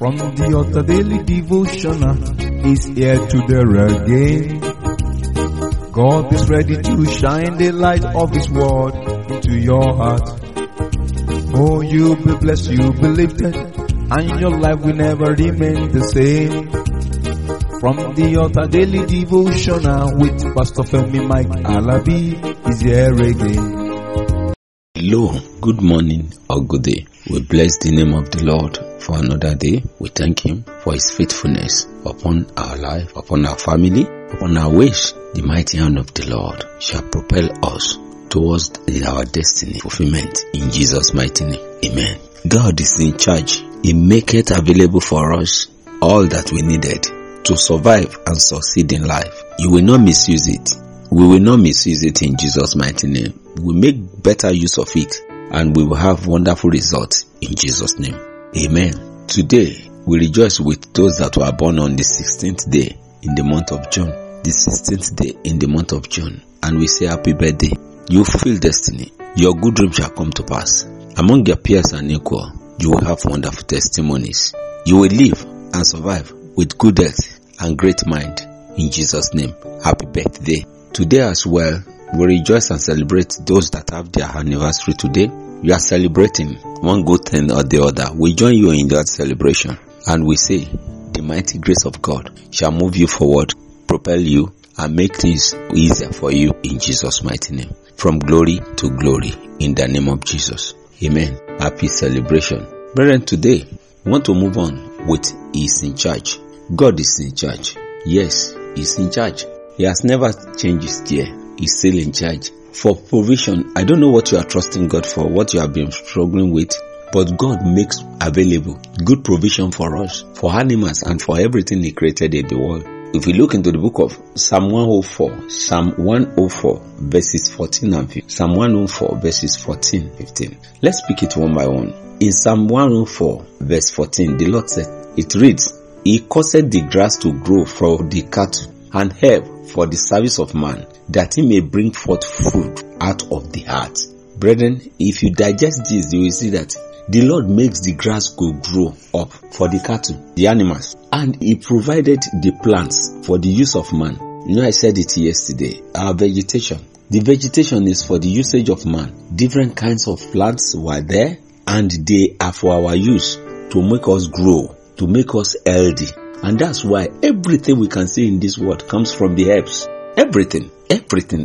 From the Altar Daily Devotional is here to there again. God is ready to shine the light of His Word into your heart. Oh, you'll be blessed, you'll be lifted, and your life will never remain the same. From the Altar Daily Devotional with Pastor Femi Mike Alabi is here again. Hello, good morning or good day. We bless the name of the Lord for another day. We thank Him for His faithfulness upon our life, upon our family, upon our ways. The mighty hand of the Lord shall propel us towards our destiny fulfillment in Jesus' mighty name. Amen. God is in charge. He maketh available for us all that we needed to survive and succeed in life. You will not misuse it. We will not misuse it in Jesus' mighty name. We make better use of it and we will have wonderful results in Jesus' name. Amen. Today, we rejoice with those that were born on the 16th day in the month of June. The 16th day in the month of June. And we say happy birthday. You fulfill destiny. Your good dream shall come to pass. Among your peers and equal, you will have wonderful testimonies. You will live and survive with good health and great mind in Jesus' name. Happy birthday. Today as well, we rejoice and celebrate those that have their anniversary today. We are celebrating one good thing or the other. We join you in that celebration and we say, the mighty grace of God shall move you forward, propel you and make things easier for you in Jesus' mighty name. From glory to glory in the name of Jesus. Amen. Happy celebration. Brethren, today we want to move on with He is in charge. God is in charge. Yes, He is in charge. He has never changed His gear. He's still in charge. For provision, I don't know what you are trusting God for, what you have been struggling with, but God makes available good provision for us, for animals and for everything He created in the world. If you look into the book of Psalm 104 verses 14 and 15. Psalm 104 verses 14, 15. Let's speak it one by one. In Psalm 104 verse 14, the Lord said, it reads, He caused the grass to grow for the cattle and help for the service of man, that he may bring forth food out of the earth. Brethren, if you digest this, you will see that the Lord makes the grass grow up for the cattle, the animals, and He provided the plants for the use of man. You know, I said it yesterday, our vegetation. The vegetation is for the usage of man. Different kinds of plants were there and they are for our use to make us grow, to make us healthy. And that's why everything we can see in this world comes from the herbs. Everything,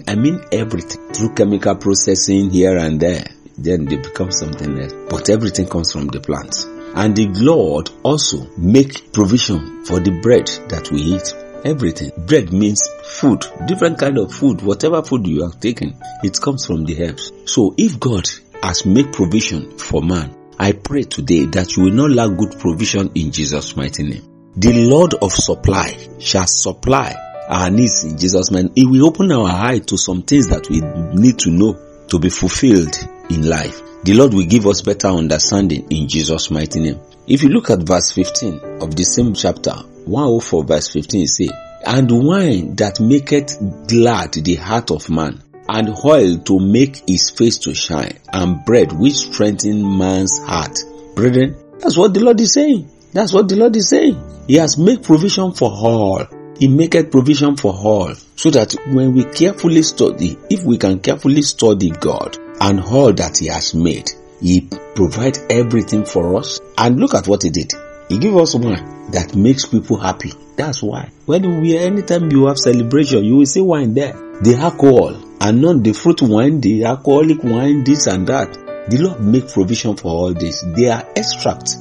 I mean everything. Through chemical processing here and there, then they become something else. But everything comes from the plants. And the Lord also make provision for the bread that we eat. Everything. Bread means food, different kind of food, whatever food you are taking, it comes from the herbs. So if God has made provision for man, I pray today that you will not lack good provision in Jesus' mighty name. The Lord of supply shall supply our needs in Jesus' name. He will open our eye to some things that we need to know to be fulfilled in life. The Lord will give us better understanding in Jesus' mighty name. If you look at verse 15 of the same chapter, 104 verse 15, it says, and wine that maketh glad the heart of man, and oil to make his face to shine, and bread which strengthen man's heart. Brethren, that's what the Lord is saying. That's what the Lord is saying. He has made provision for all. He maketh provision for all. So that when we carefully study, if we can carefully study God and all that He has made, He provides everything for us. And look at what He did. He gave us wine that makes people happy. That's why. Anytime you have celebration, you will see wine there. The alcohol and not the fruit wine, the alcoholic wine, this and that. The Lord makes provision for all this. They are extract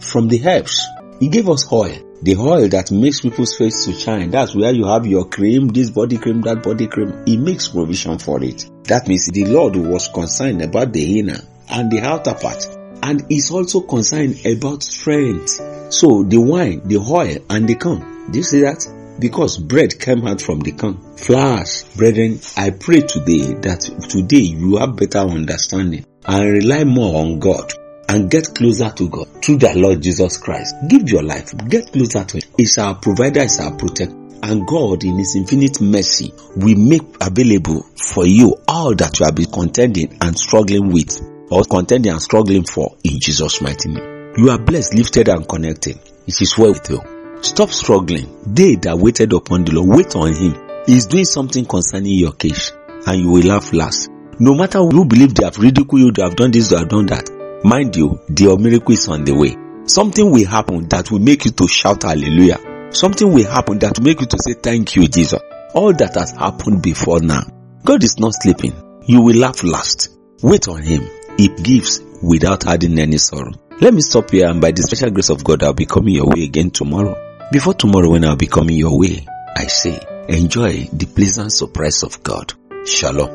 from the herbs. He gave us oil, the oil that makes people's face to shine. That's where you have your cream, this body cream, that body cream. He makes provision for it. That means the Lord was concerned about the inner and the outer part, and is also concerned about strength. So the wine, the oil and the corn, do you see that? Because bread came out from the corn, flowers. Brethren, I pray today that today you have better understanding and rely more on God and get closer to God through the Lord Jesus Christ. Give your life. Get closer to Him. He's our provider. He's our protector. And God in His infinite mercy will make available for you all that you have been contending and struggling for in Jesus' mighty name. You are blessed, lifted, and connected. It is well with you. Stop struggling. They that waited upon the Lord, wait on Him. He is doing something concerning your case, and you will laugh last. No matter who believe they have ridiculed you, they have done this, they have done that. Mind you, the miracle is on the way. Something will happen that will make you to shout hallelujah. Something will happen that will make you to say thank you, Jesus. All that has happened before now. God is not sleeping. You will laugh last. Wait on Him. He gives without adding any sorrow. Let me stop here, and by the special grace of God, I'll be coming your way again tomorrow. Before tomorrow, when I'll be coming your way, I say, enjoy the pleasant surprise of God. Shalom.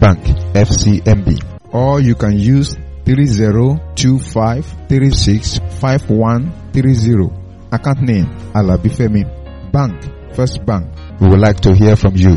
Bank FCMB, or you can use 3025365130. Account name Alabi Femi. Bank First Bank. We would like to hear from you.